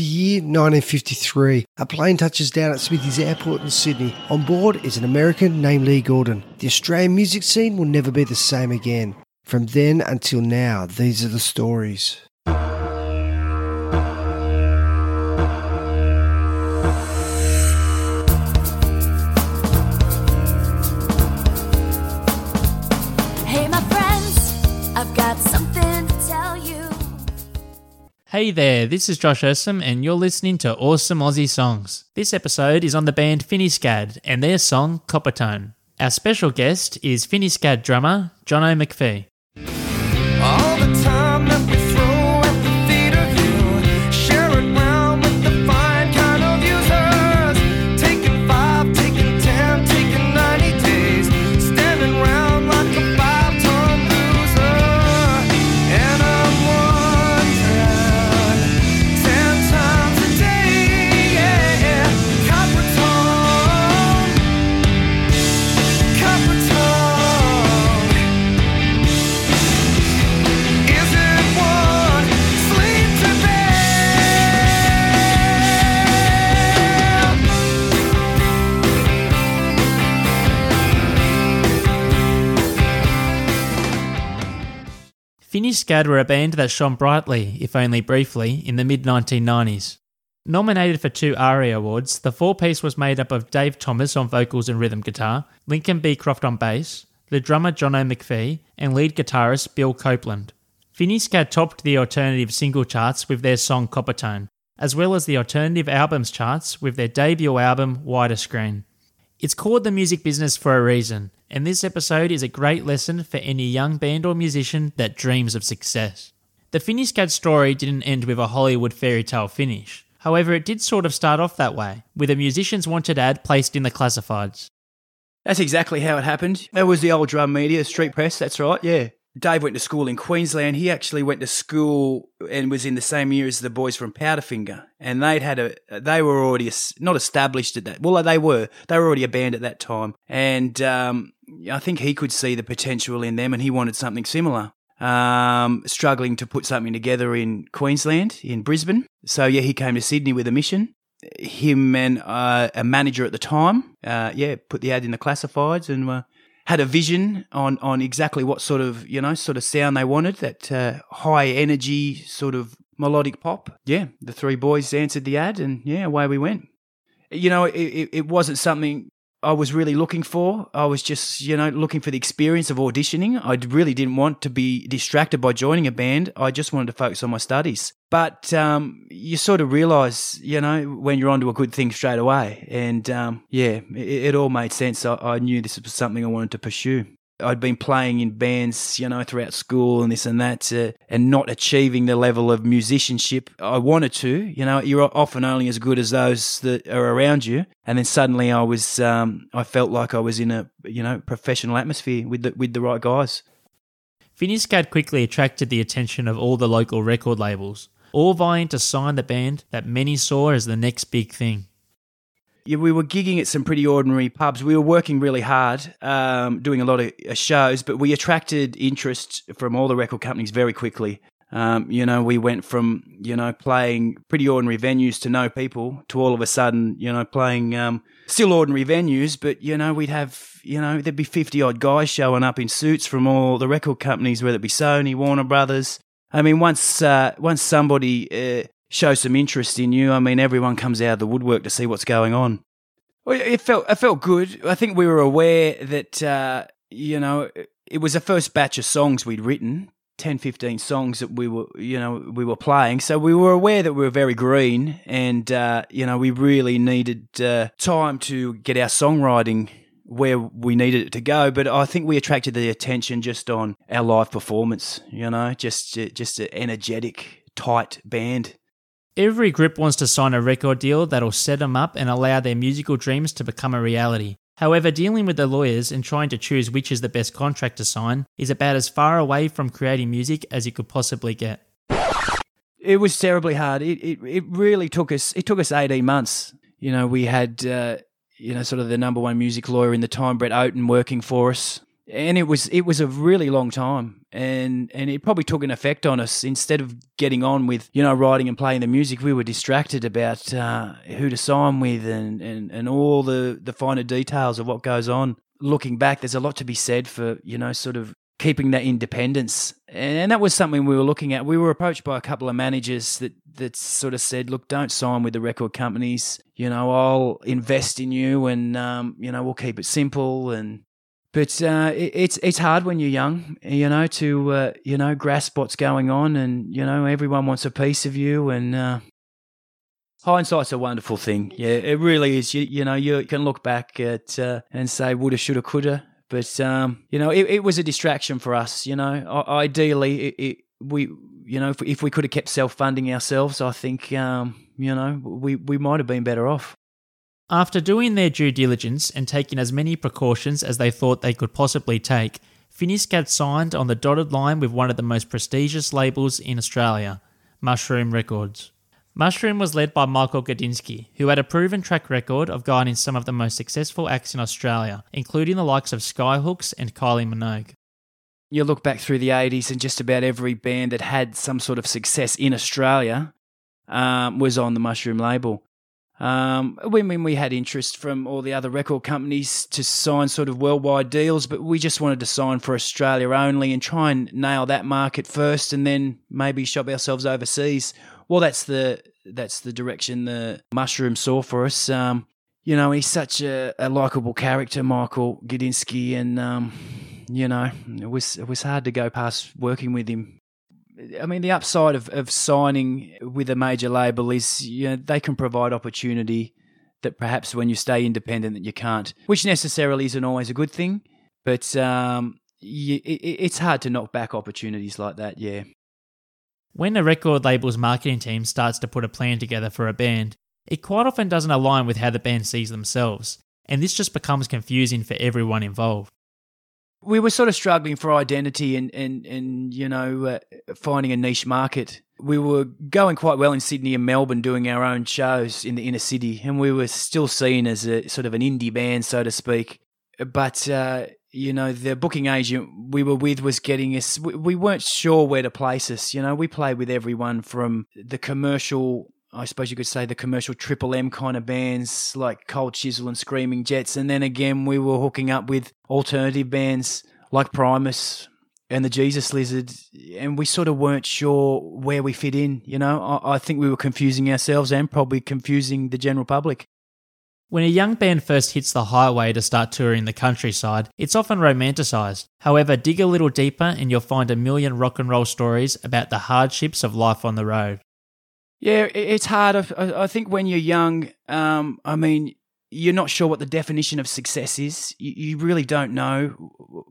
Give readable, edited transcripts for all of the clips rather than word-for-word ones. The year 1953, a plane touches down at Smithies Airport in Sydney. On board is an American named Lee Gordon. The Australian music scene will never be the same again. From then until now, these are the stories. Hey there, this is Josh Ersom and you're listening to Awesome Aussie Songs. This episode is on the band Finn's Cad and their song Coppertone. Our special guest is Finn's Cad drummer Jono McPhee. All the time that we throw at the theatre view, share it round with the fine kind of users, taking 5, taking 10, taking 90 days, standing round like a 5-ton loser, and I'm wondering 10 times a day, yeah, Coppertone. Finn's Cad were a band that shone brightly, if only briefly, in the mid-1990s. Nominated for 2 ARIA Awards, the four-piece was made up of Dave Thomas on vocals and rhythm guitar, Lincoln B. Croft on bass, the drummer Jono McPhee, and lead guitarist Bill Copeland. Finn's Cad topped the alternative single charts with their song Coppertone, as well as the alternative albums charts with their debut album Wider Screen. It's called the music business for a reason, and this episode is a great lesson for any young band or musician that dreams of success. The Finn's Cad story didn't end with a Hollywood fairy tale finish. However, it did sort of start off that way, with a musician's wanted ad placed in the classifieds. That's exactly how it happened. That was the old drum media, street press, that's right, yeah. Dave went to school in Queensland. He actually went to school and was in the same year as the boys from Powderfinger, and they were already not established at that. Well, they were already a band at that time, and I think he could see the potential in them, and he wanted something similar. Struggling to put something together in Queensland, in Brisbane, so yeah, he came to Sydney with a mission. Him and a manager at the time, put the ad in the classifieds and. Had a vision on exactly what sort of sound they wanted, that high energy sort of melodic pop. Yeah, the three boys answered the ad and, yeah, away we went. You know, it wasn't something I was really looking for. I was just, looking for the experience of auditioning. I really didn't want to be distracted by joining a band. I just wanted to focus on my studies. But you sort of realise, when you're onto a good thing straight away. And, it all made sense. I knew this was something I wanted to pursue. I'd been playing in bands, throughout school and this and that, and not achieving the level of musicianship I wanted to. You're often only as good as those that are around you. And then suddenly I was, I felt like I was in a, professional atmosphere with the right guys. Finn's Cad quickly attracted the attention of all the local record labels, all vying to sign the band that many saw as the next big thing. Yeah, we were gigging at some pretty ordinary pubs. We were working really hard, doing a lot of shows, but we attracted interest from all the record companies very quickly. We went from, playing pretty ordinary venues to no people to all of a sudden, playing still ordinary venues, but, we'd have, there'd be 50-odd guys showing up in suits from all the record companies, whether it be Sony, Warner Brothers. I mean, once somebody... show some interest in you. I mean, everyone comes out of the woodwork to see what's going on. It felt good. I think we were aware that, it was the first batch of songs we'd written, 10, 15 songs that we were playing. So we were aware that we were very green and, we really needed time to get our songwriting where we needed it to go. But I think we attracted the attention just on our live performance, just an energetic, tight band. Every group wants to sign a record deal that'll set them up and allow their musical dreams to become a reality. However, dealing with the lawyers and trying to choose which is the best contract to sign is about as far away from creating music as you could possibly get. It was terribly hard. It really took us. It took us 18 months. We had, sort of the number one music lawyer in the time, Brett Oaten, working for us. And it was a really long time, and it probably took an effect on us. Instead of getting on with, you know, writing and playing the music, we were distracted about who to sign with and all the finer details of what goes on. Looking back, there's a lot to be said for, you know, sort of keeping that independence. And that was something we were looking at. We were approached by a couple of managers that sort of said, look, don't sign with the record companies. You know, I'll invest in you and, you know, we'll keep it simple and... But it's hard when you're young, you know, to, you know, grasp what's going on and, you know, everyone wants a piece of you and hindsight's a wonderful thing. Yeah, it really is. You know, you can look back at and say woulda, shoulda, coulda. But, you know, it was a distraction for us, you know. Ideally, we, you know, if we could have kept self-funding ourselves, I think, you know, we might have been better off. After doing their due diligence and taking as many precautions as they thought they could possibly take, Finn's Cad signed on the dotted line with one of the most prestigious labels in Australia, Mushroom Records. Mushroom was led by Michael Gudinski, who had a proven track record of guiding some of the most successful acts in Australia, including the likes of Skyhooks and Kylie Minogue. You look back through the 80s and just about every band that had some sort of success in Australia was on the Mushroom label. When we had interest from all the other record companies to sign sort of worldwide deals, but we just wanted to sign for Australia only and try and nail that market first and then maybe shop ourselves overseas. Well, that's the direction the Mushroom saw for us. You know, he's such a likable character, Michael Gudinski, and, you know, it was hard to go past working with him. I mean, the upside of signing with a major label is, you know, they can provide opportunity that perhaps when you stay independent that you can't, which necessarily isn't always a good thing, but it's hard to knock back opportunities like that, yeah. When a record label's marketing team starts to put a plan together for a band, it quite often doesn't align with how the band sees themselves, and this just becomes confusing for everyone involved. We were sort of struggling for identity and you know, finding a niche market. We were going quite well in Sydney and Melbourne doing our own shows in the inner city, and we were still seen as a sort of an indie band, so to speak. But, you know, the booking agent we were with was getting us, we weren't sure where to place us. You know, we played with everyone from the commercial, I suppose you could say the commercial Triple M kind of bands like Cold Chisel and Screaming Jets. And then again, we were hooking up with alternative bands like Primus and the Jesus Lizard. And we sort of weren't sure where we fit in. You know, I think we were confusing ourselves and probably confusing the general public. When a young band first hits the highway to start touring the countryside, it's often romanticised. However, dig a little deeper and you'll find a million rock and roll stories about the hardships of life on the road. Yeah, it's hard. I think when you're young, I mean, you're not sure what the definition of success is. You really don't know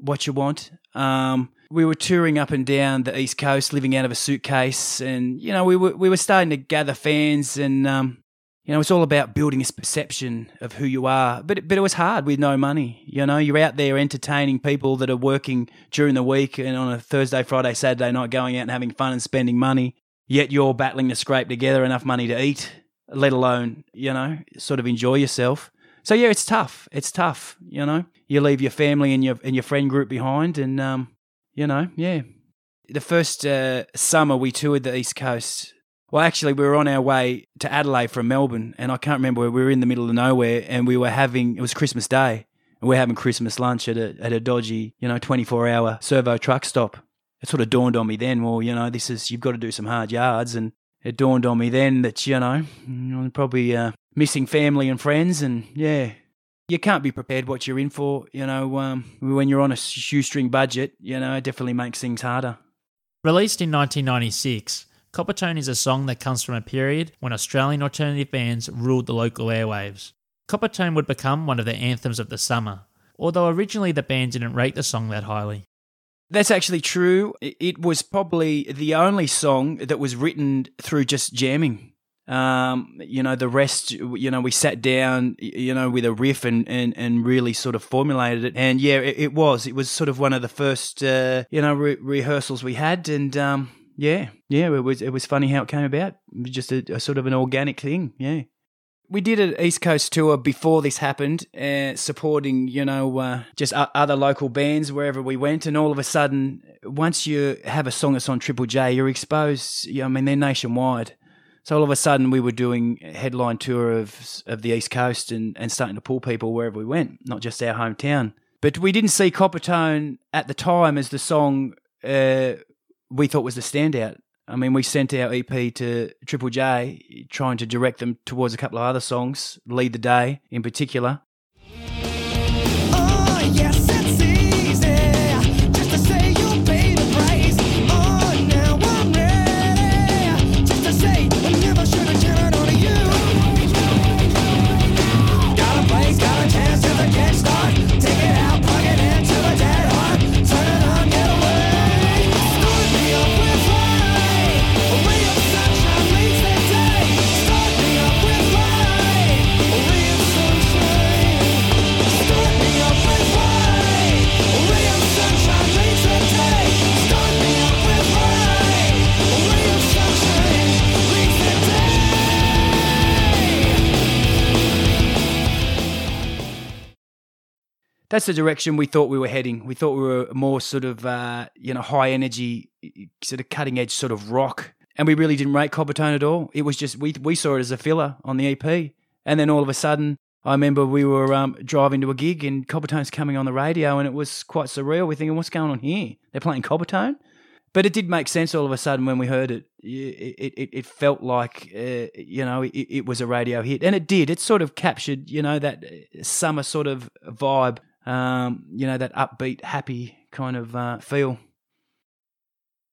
what you want. We were touring up and down the East Coast, living out of a suitcase, and, you know, we were starting to gather fans and, you know, it's all about building this perception of who you are. But it was hard with no money. You know, you're out there entertaining people that are working during the week and on a Thursday, Friday, Saturday night going out and having fun and spending money. Yet you're battling to scrape together enough money to eat, let alone, you know, sort of enjoy yourself. So, yeah, it's tough. It's tough, you know. You leave your family and your friend group behind and, you know, yeah. The first summer we toured the East Coast. Well, actually, we were on our way to Adelaide from Melbourne, and I can't remember. We were in the middle of nowhere and it was Christmas Day, and we were having Christmas lunch at a dodgy, you know, 24-hour servo truck stop. It sort of dawned on me then, well, you know, you've got to do some hard yards. And it dawned on me then that, you know, I'm probably missing family and friends. And yeah, you can't be prepared what you're in for, you know, when you're on a shoestring budget, you know, it definitely makes things harder. Released in 1996, Coppertone is a song that comes from a period when Australian alternative bands ruled the local airwaves. Coppertone would become one of the anthems of the summer, although originally the band didn't rate the song that highly. That's actually true. It was probably the only song that was written through just jamming. You know, the rest, you know, we sat down, you know, with a riff and really sort of formulated it. And yeah, it was sort of one of the first, you know, rehearsals we had. And yeah, it was funny how it came about. Just a sort of an organic thing. Yeah. we did an East Coast tour before this happened, supporting, you know, just other local bands wherever we went. And all of a sudden, once you have a song that's on Triple J, you're exposed. You know, I mean, they're nationwide. So all of a sudden, we were doing a headline tour of the East Coast and starting to pull people wherever we went, not just our hometown. But we didn't see Coppertone at the time as the song we thought was the standout. I mean, we sent our EP to Triple J, trying to direct them towards a couple of other songs, Lead the Day in particular. Oh, yes, it's easy just to say you'll pay the price. Oh, now I'm ready just to say I never should have turned on you. Got a place, got a chance to the kickstart. Take it out, plug it into the dead heart. Turn it on, get away. That's the direction we thought we were heading. We thought we were more sort of, you know, high energy, sort of cutting edge sort of rock. And we really didn't rate Coppertone at all. It was just, we saw it as a filler on the EP. And then all of a sudden, I remember we were driving to a gig and Coppertone's coming on the radio and it was quite surreal. We're thinking, what's going on here? They're playing Coppertone? But it did make sense all of a sudden when we heard it. It felt like, you know, it was a radio hit. And it did. It sort of captured, you know, that summer sort of vibe. You know, that upbeat, happy kind of feel.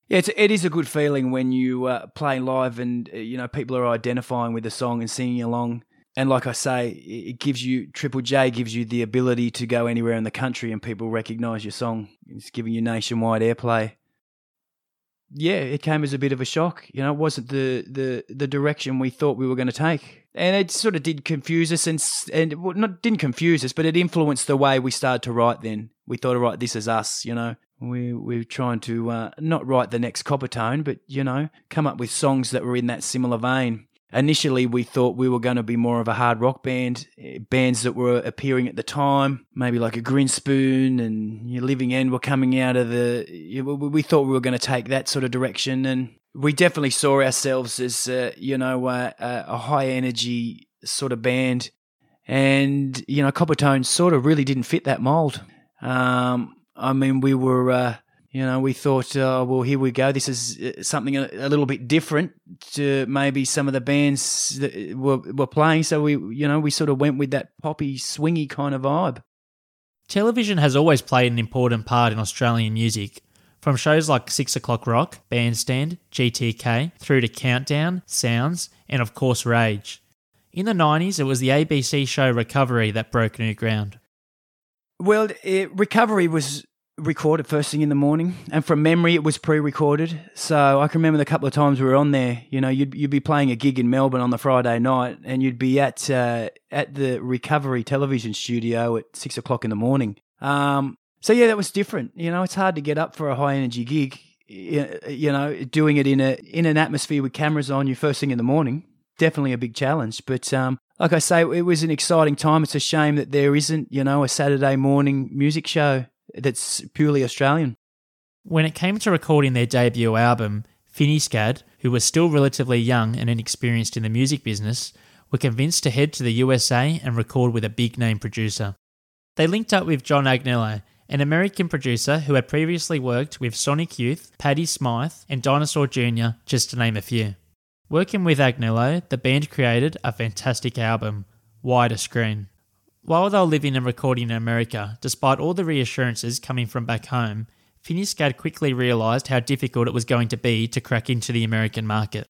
Yeah, it is a good feeling when you play live and, you know, people are identifying with the song and singing along. And like I say, it gives you, Triple J gives you the ability to go anywhere in the country and people recognise your song. It's giving you nationwide airplay. Yeah, it came as a bit of a shock. You know, it wasn't the direction we thought we were going to take. And it sort of did confuse us and well, not didn't confuse us, but it influenced the way we started to write then. We thought, all right, this is us, you know. We're trying to not write the next Coppertone, but, you know, come up with songs that were in that similar vein. Initially, we thought we were going to be more of a hard rock band, bands that were appearing at the time, maybe like a Grinspoon and your Living End were coming out of the... We thought we were going to take that sort of direction, and we definitely saw ourselves as, you know, a high-energy sort of band, and, you know, Coppertone sort of really didn't fit that mould. I mean, we were... You know, we thought, well, here we go. This is something a little bit different to maybe some of the bands that were playing. So we, you know, we sort of went with that poppy, swingy kind of vibe. Television has always played an important part in Australian music. From shows like 6 O'Clock Rock, Bandstand, GTK, through to Countdown, Sounds, and of course Rage. In the 90s, it was the ABC show Recovery that broke new ground. Well, Recovery was... recorded first thing in the morning, and from memory it was pre-recorded, so I can remember the couple of times we were on there. You know, you'd be playing a gig in Melbourne on the Friday night and you'd be at the Recovery television studio at 6 o'clock in the morning. So yeah, that was different. You know, it's hard to get up for a high energy gig, you know, doing it in an atmosphere with cameras on you first thing in the morning. Definitely a big challenge, but like I say, it was an exciting time. It's a shame that there isn't, you know, a Saturday morning music show that's purely Australian. When it came to recording their debut album, Finn's Cad, who was still relatively young and inexperienced in the music business, were convinced to head to the USA and record with a big-name producer. They linked up with John Agnello, an American producer who had previously worked with Sonic Youth, Patti Smythe, and Dinosaur Jr., just to name a few. Working with Agnello, the band created a fantastic album, Wider Screen. While they were living and recording in America, despite all the reassurances coming from back home, Finn's Cad quickly realised how difficult it was going to be to crack into the American market.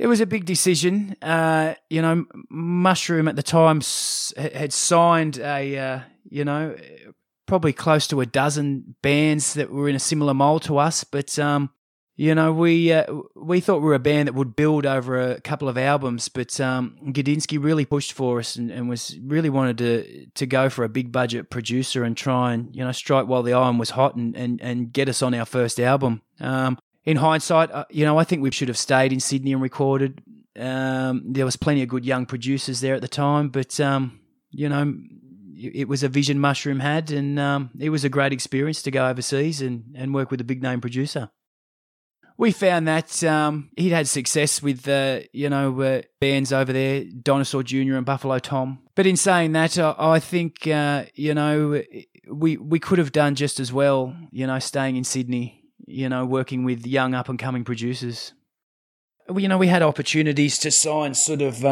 It was a big decision. You know, Mushroom at the time had signed a, you know, probably close to a dozen bands that were in a similar mould to us, but... You know, we thought we were a band that would build over a couple of albums, but Gudinski really pushed for us and was really wanted to go for a big budget producer and try and, you know, strike while the iron was hot and get us on our first album. In hindsight, you know, I think we should have stayed in Sydney and recorded. There was plenty of good young producers there at the time, but you know, it was a vision Mushroom had, and it was a great experience to go overseas and work with a big name producer. We found that he'd had success with, bands over there, Dinosaur Jr. and Buffalo Tom. But in saying that, I think, we could have done just as well, staying in Sydney, working with young up-and-coming producers. We had opportunities to sign sort of,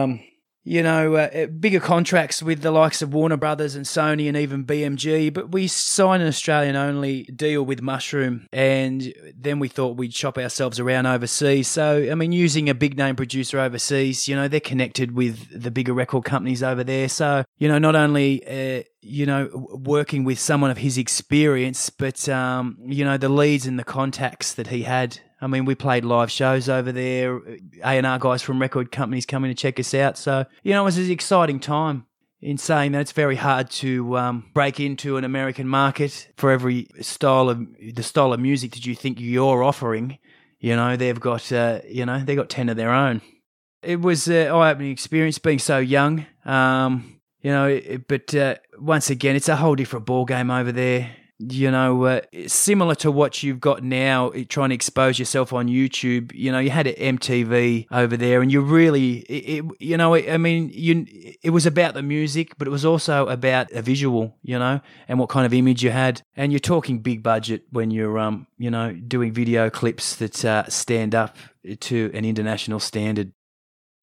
bigger contracts with the likes of Warner Brothers and Sony and even BMG, but we signed an Australian-only deal with Mushroom, and then we thought we'd shop ourselves around overseas. So, using a big-name producer overseas, they're connected with the bigger record companies over there. So, not only... working with someone of his experience, but, the leads and the contacts that he had. We played live shows over there, A&R guys from record companies coming to check us out. So, it was an exciting time. In saying that, it's very hard to break into an American market for every style of music that you think you're offering. They've got, they got 10 of their own. It was an eye-opening experience being so young. Once again, it's a whole different ball game over there. Similar to what you've got now, trying to expose yourself on YouTube. You had MTV over there, and you really, it was about the music, but it was also about a visual, and what kind of image you had. And you're talking big budget when you're, doing video clips that stand up to an international standard.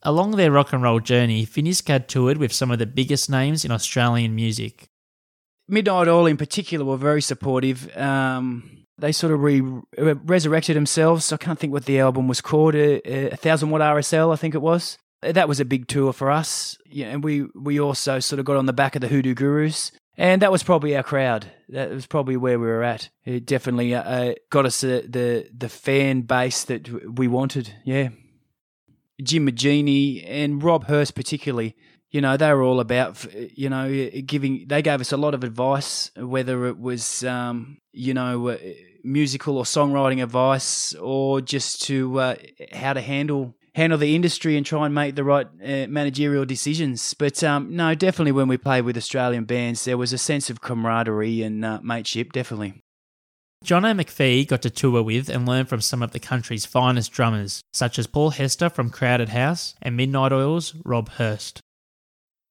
Along their rock and roll journey, Finn's Cad toured with some of the biggest names in Australian music. Midnight Oil in particular were very supportive. They sort of resurrected themselves. I can't think what the album was called, 1,000 Watt RSL, I think it was. That was a big tour for us. Yeah, and we also sort of got on the back of the Hoodoo Gurus. And that was probably our crowd. That was probably where we were at. It definitely got us the fan base that we wanted, yeah. Jim Magini and Rob Hirst particularly, they were all about, they gave us a lot of advice, whether it was, musical or songwriting advice, or just to how to handle the industry and try and make the right managerial decisions. But no, definitely when we played with Australian bands, there was a sense of camaraderie and mateship, definitely. Jono McPhee got to tour with and learn from some of the country's finest drummers, such as Paul Hester from Crowded House and Midnight Oil's Rob Hirst.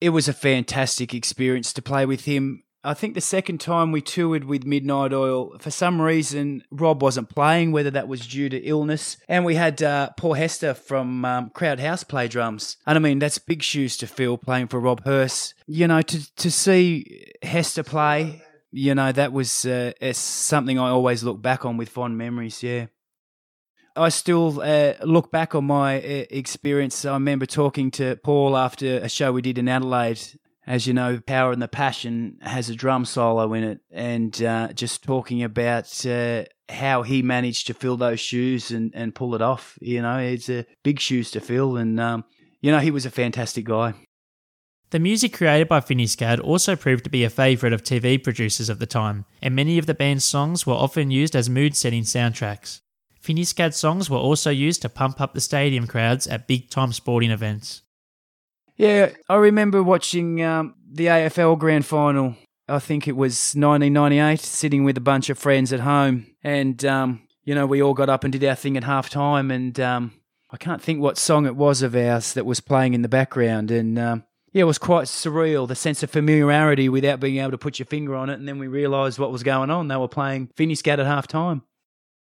It was a fantastic experience to play with him. I think the second time we toured with Midnight Oil, for some reason, Rob wasn't playing, whether that was due to illness. And we had Paul Hester from Crowded House play drums. And that's big shoes to fill playing for Rob Hirst. To see Hester play... that was something I always look back on with fond memories, yeah. I still look back on my experience. I remember talking to Paul after a show we did in Adelaide. As you know, Power and the Passion has a drum solo in it, and just talking about how he managed to fill those shoes and pull it off. It's big shoes to fill, and, he was a fantastic guy. The music created by Finn's Cad also proved to be a favourite of TV producers of the time, and many of the band's songs were often used as mood-setting soundtracks. Finn's Cad songs were also used to pump up the stadium crowds at big-time sporting events. Yeah, I remember watching the AFL Grand Final. I think it was 1998, sitting with a bunch of friends at home, and, we all got up and did our thing at halftime, and I can't think what song it was of ours that was playing in the background, and... yeah, it was quite surreal, the sense of familiarity without being able to put your finger on it, and then we realised what was going on. They were playing Finn's Cad at halftime.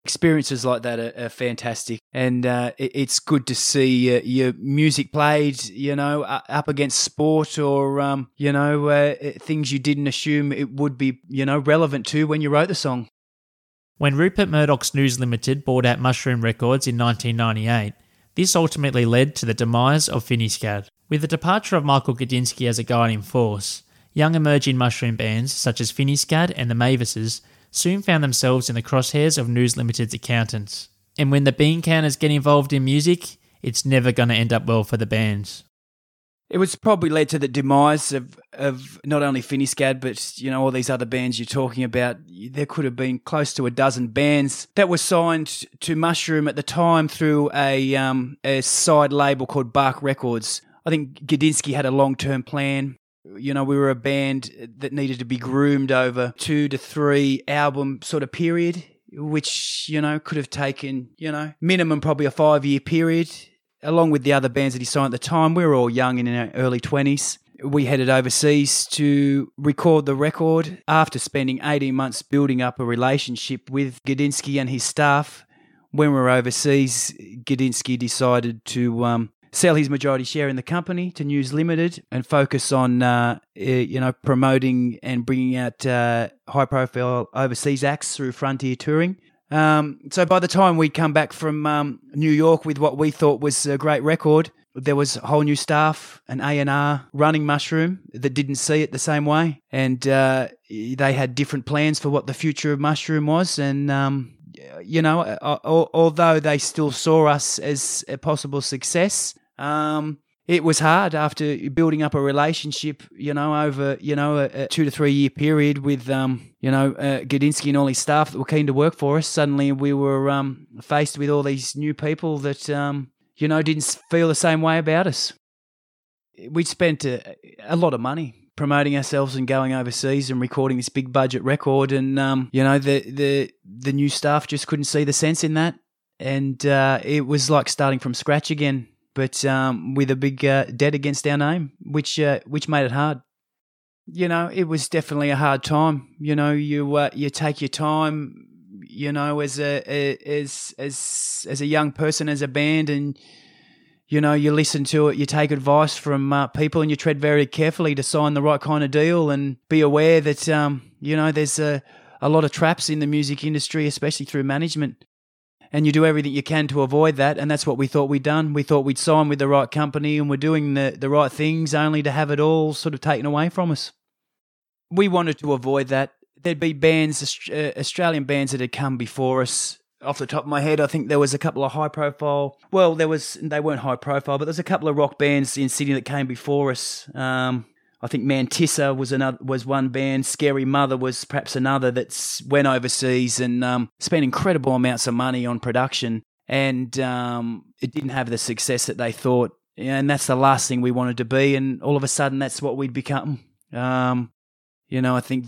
Experiences like that are fantastic, and it's good to see your music played, up against sport or, things you didn't assume it would be, relevant to when you wrote the song. When Rupert Murdoch's News Limited bought out Mushroom Records in 1998, this ultimately led to the demise of Finn's Cad. With the departure of Michael Gudinski as a guiding force, young emerging Mushroom bands such as Finn's Cad and the Mavises soon found themselves in the crosshairs of News Limited's accountants. And when the bean counters get involved in music, it's never going to end up well for the bands. It was probably led to the demise of of not only Finn's Cad, but, you know, all these other bands you're talking about, there could have been close to a dozen bands that were signed to Mushroom at the time through a side label called Bark Records. I think Gudinski had a long-term plan. You know, we were a band that needed to be groomed over 2 to 3 album sort of period, which, you know, could have taken, you know, minimum probably a 5-year period. Along with the other bands that he signed at the time, we were all young and in our early 20s. We headed overseas to record the record after spending 18 months building up a relationship with Gudinski and his staff. When we were overseas, Gudinski decided to sell his majority share in the company to News Limited and focus on, you know, promoting and bringing out high-profile overseas acts through frontier touring. So by the time we'd come back from New York with what we thought was a great record, there was a whole new staff, an A&R running Mushroom that didn't see it the same way. And they had different plans for what the future of Mushroom was. And, you know, although they still saw us as a possible success, it was hard after building up a relationship, you know, over, you know, a 2 to 3 year period with, you know, Gudinski and all his staff that were keen to work for us. Suddenly we were faced with all these new people that, you know, didn't feel the same way about us. We'd spent a lot of money promoting ourselves and going overseas and recording this big budget record. And, you know, the new staff just couldn't see the sense in that. And it was like starting from scratch again, but with a big debt against our name, which made it hard. You know, it was definitely a hard time. You know, you take your time, you know, as a young person, as a band, and, you know, you listen to it, you take advice from people, and you tread very carefully to sign the right kind of deal and be aware that, you know, there's a lot of traps in the music industry, especially through management. And you do everything you can to avoid that, and that's what we thought we'd done. We thought we'd signed with the right company and we're doing the right things, only to have it all sort of taken away from us. We wanted to avoid that. There'd be bands, Australian bands that had come before us. Off the top of my head, I think there was a couple of high-profile... Well, they weren't high-profile, but there's a couple of rock bands in Sydney that came before us. I think Mantissa was one band. Scary Mother was perhaps another that went overseas and spent incredible amounts of money on production, and it didn't have the success that they thought. And that's the last thing we wanted to be. And all of a sudden, that's what we'd become. You know, I think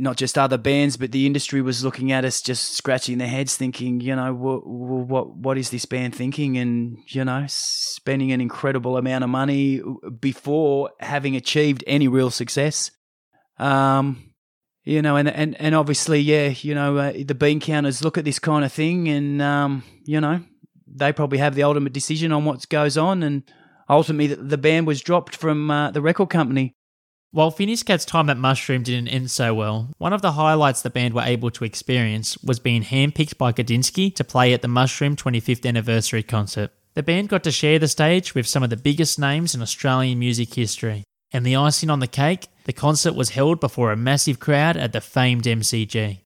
not just other bands, but the industry was looking at us, just scratching their heads, thinking, you know, what is this band thinking? And, you know, spending an incredible amount of money before having achieved any real success. You know, and obviously, yeah, you know, the bean counters look at this kind of thing, and you know, they probably have the ultimate decision on what goes on. And ultimately, the band was dropped from the record company. While Finn's Cad's time at Mushroom didn't end so well, one of the highlights the band were able to experience was being handpicked by Gudinski to play at the Mushroom 25th Anniversary Concert. The band got to share the stage with some of the biggest names in Australian music history. And the icing on the cake, the concert was held before a massive crowd at the famed MCG.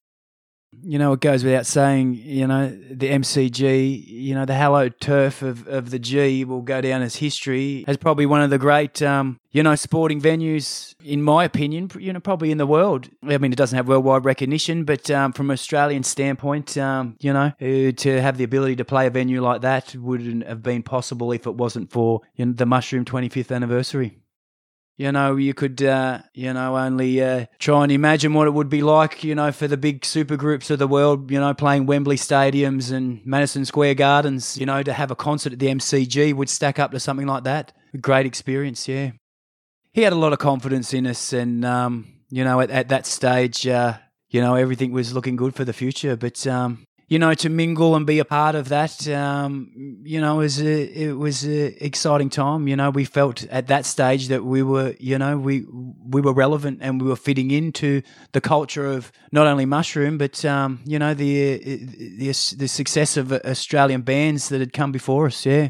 You know, it goes without saying, you know, the MCG, you know, the hallowed turf of the G will go down as history as probably one of the great, you know, sporting venues, in my opinion, you know, probably in the world. I mean, it doesn't have worldwide recognition, but from an Australian standpoint, you know, to have the ability to play a venue like that wouldn't have been possible if it wasn't for, you know, the Mushroom 25th anniversary. You know, you could, you know, only try and imagine what it would be like, you know, for the big supergroups of the world, you know, playing Wembley stadiums and Madison Square Gardens, you know, to have a concert at the MCG would stack up to something like that. Great experience, yeah. He had a lot of confidence in us, and, you know, at that stage, you know, everything was looking good for the future. But, you know, to mingle and be a part of that, you know, it was an exciting time. You know, we felt at that stage that we were, you know, we were relevant and we were fitting into the culture of not only Mushroom, but, you know, the success of Australian bands that had come before us, yeah.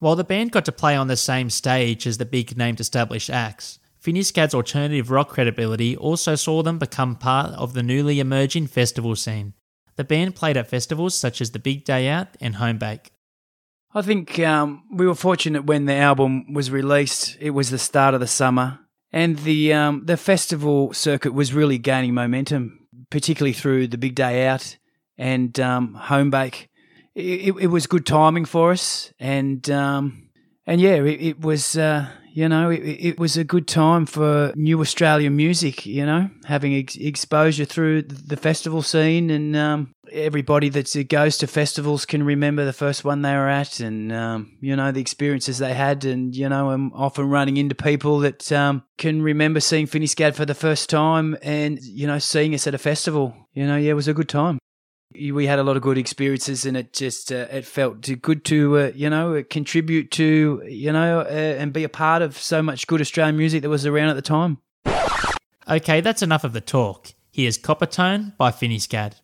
While the band got to play on the same stage as the big-named established acts, Finn's Cad's alternative rock credibility also saw them become part of the newly emerging festival scene. The band played at festivals such as The Big Day Out and Homebake. I think we were fortunate when the album was released. It was the start of the summer, And the festival circuit was really gaining momentum, particularly through The Big Day Out and Homebake. It was good timing for us, and yeah, it was you know, it was a good time for new Australian music. You know, having exposure through the festival scene, and everybody that goes to festivals can remember the first one they were at, and you know, the experiences they had, and you know, I'm often running into people that can remember seeing Finn's Cad for the first time, and you know, seeing us at a festival. You know, yeah, it was a good time. We had a lot of good experiences, and it just it felt good to you know, contribute to, you know, and be a part of so much good Australian music that was around at the time. Okay, that's enough of the talk. Here's Coppertone by Finn's Cad.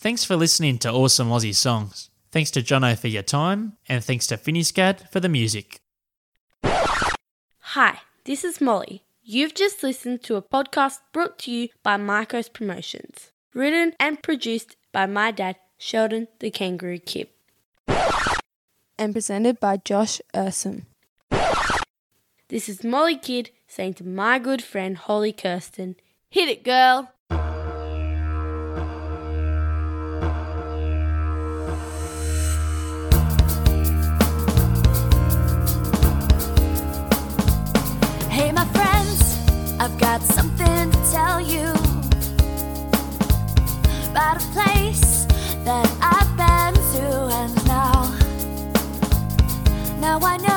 Thanks for listening to Awesome Aussie Songs. Thanks to Jono for your time, and thanks to Finn's Cad for the music. Hi, this is Molly. You've just listened to a podcast brought to you by Marcos Promotions, written and produced by my dad, Sheldon the Kangaroo Kid, and presented by Josh Erson. This is Molly Kidd saying to my good friend Holly Kirsten, hit it, girl! that I've been through, and now I know.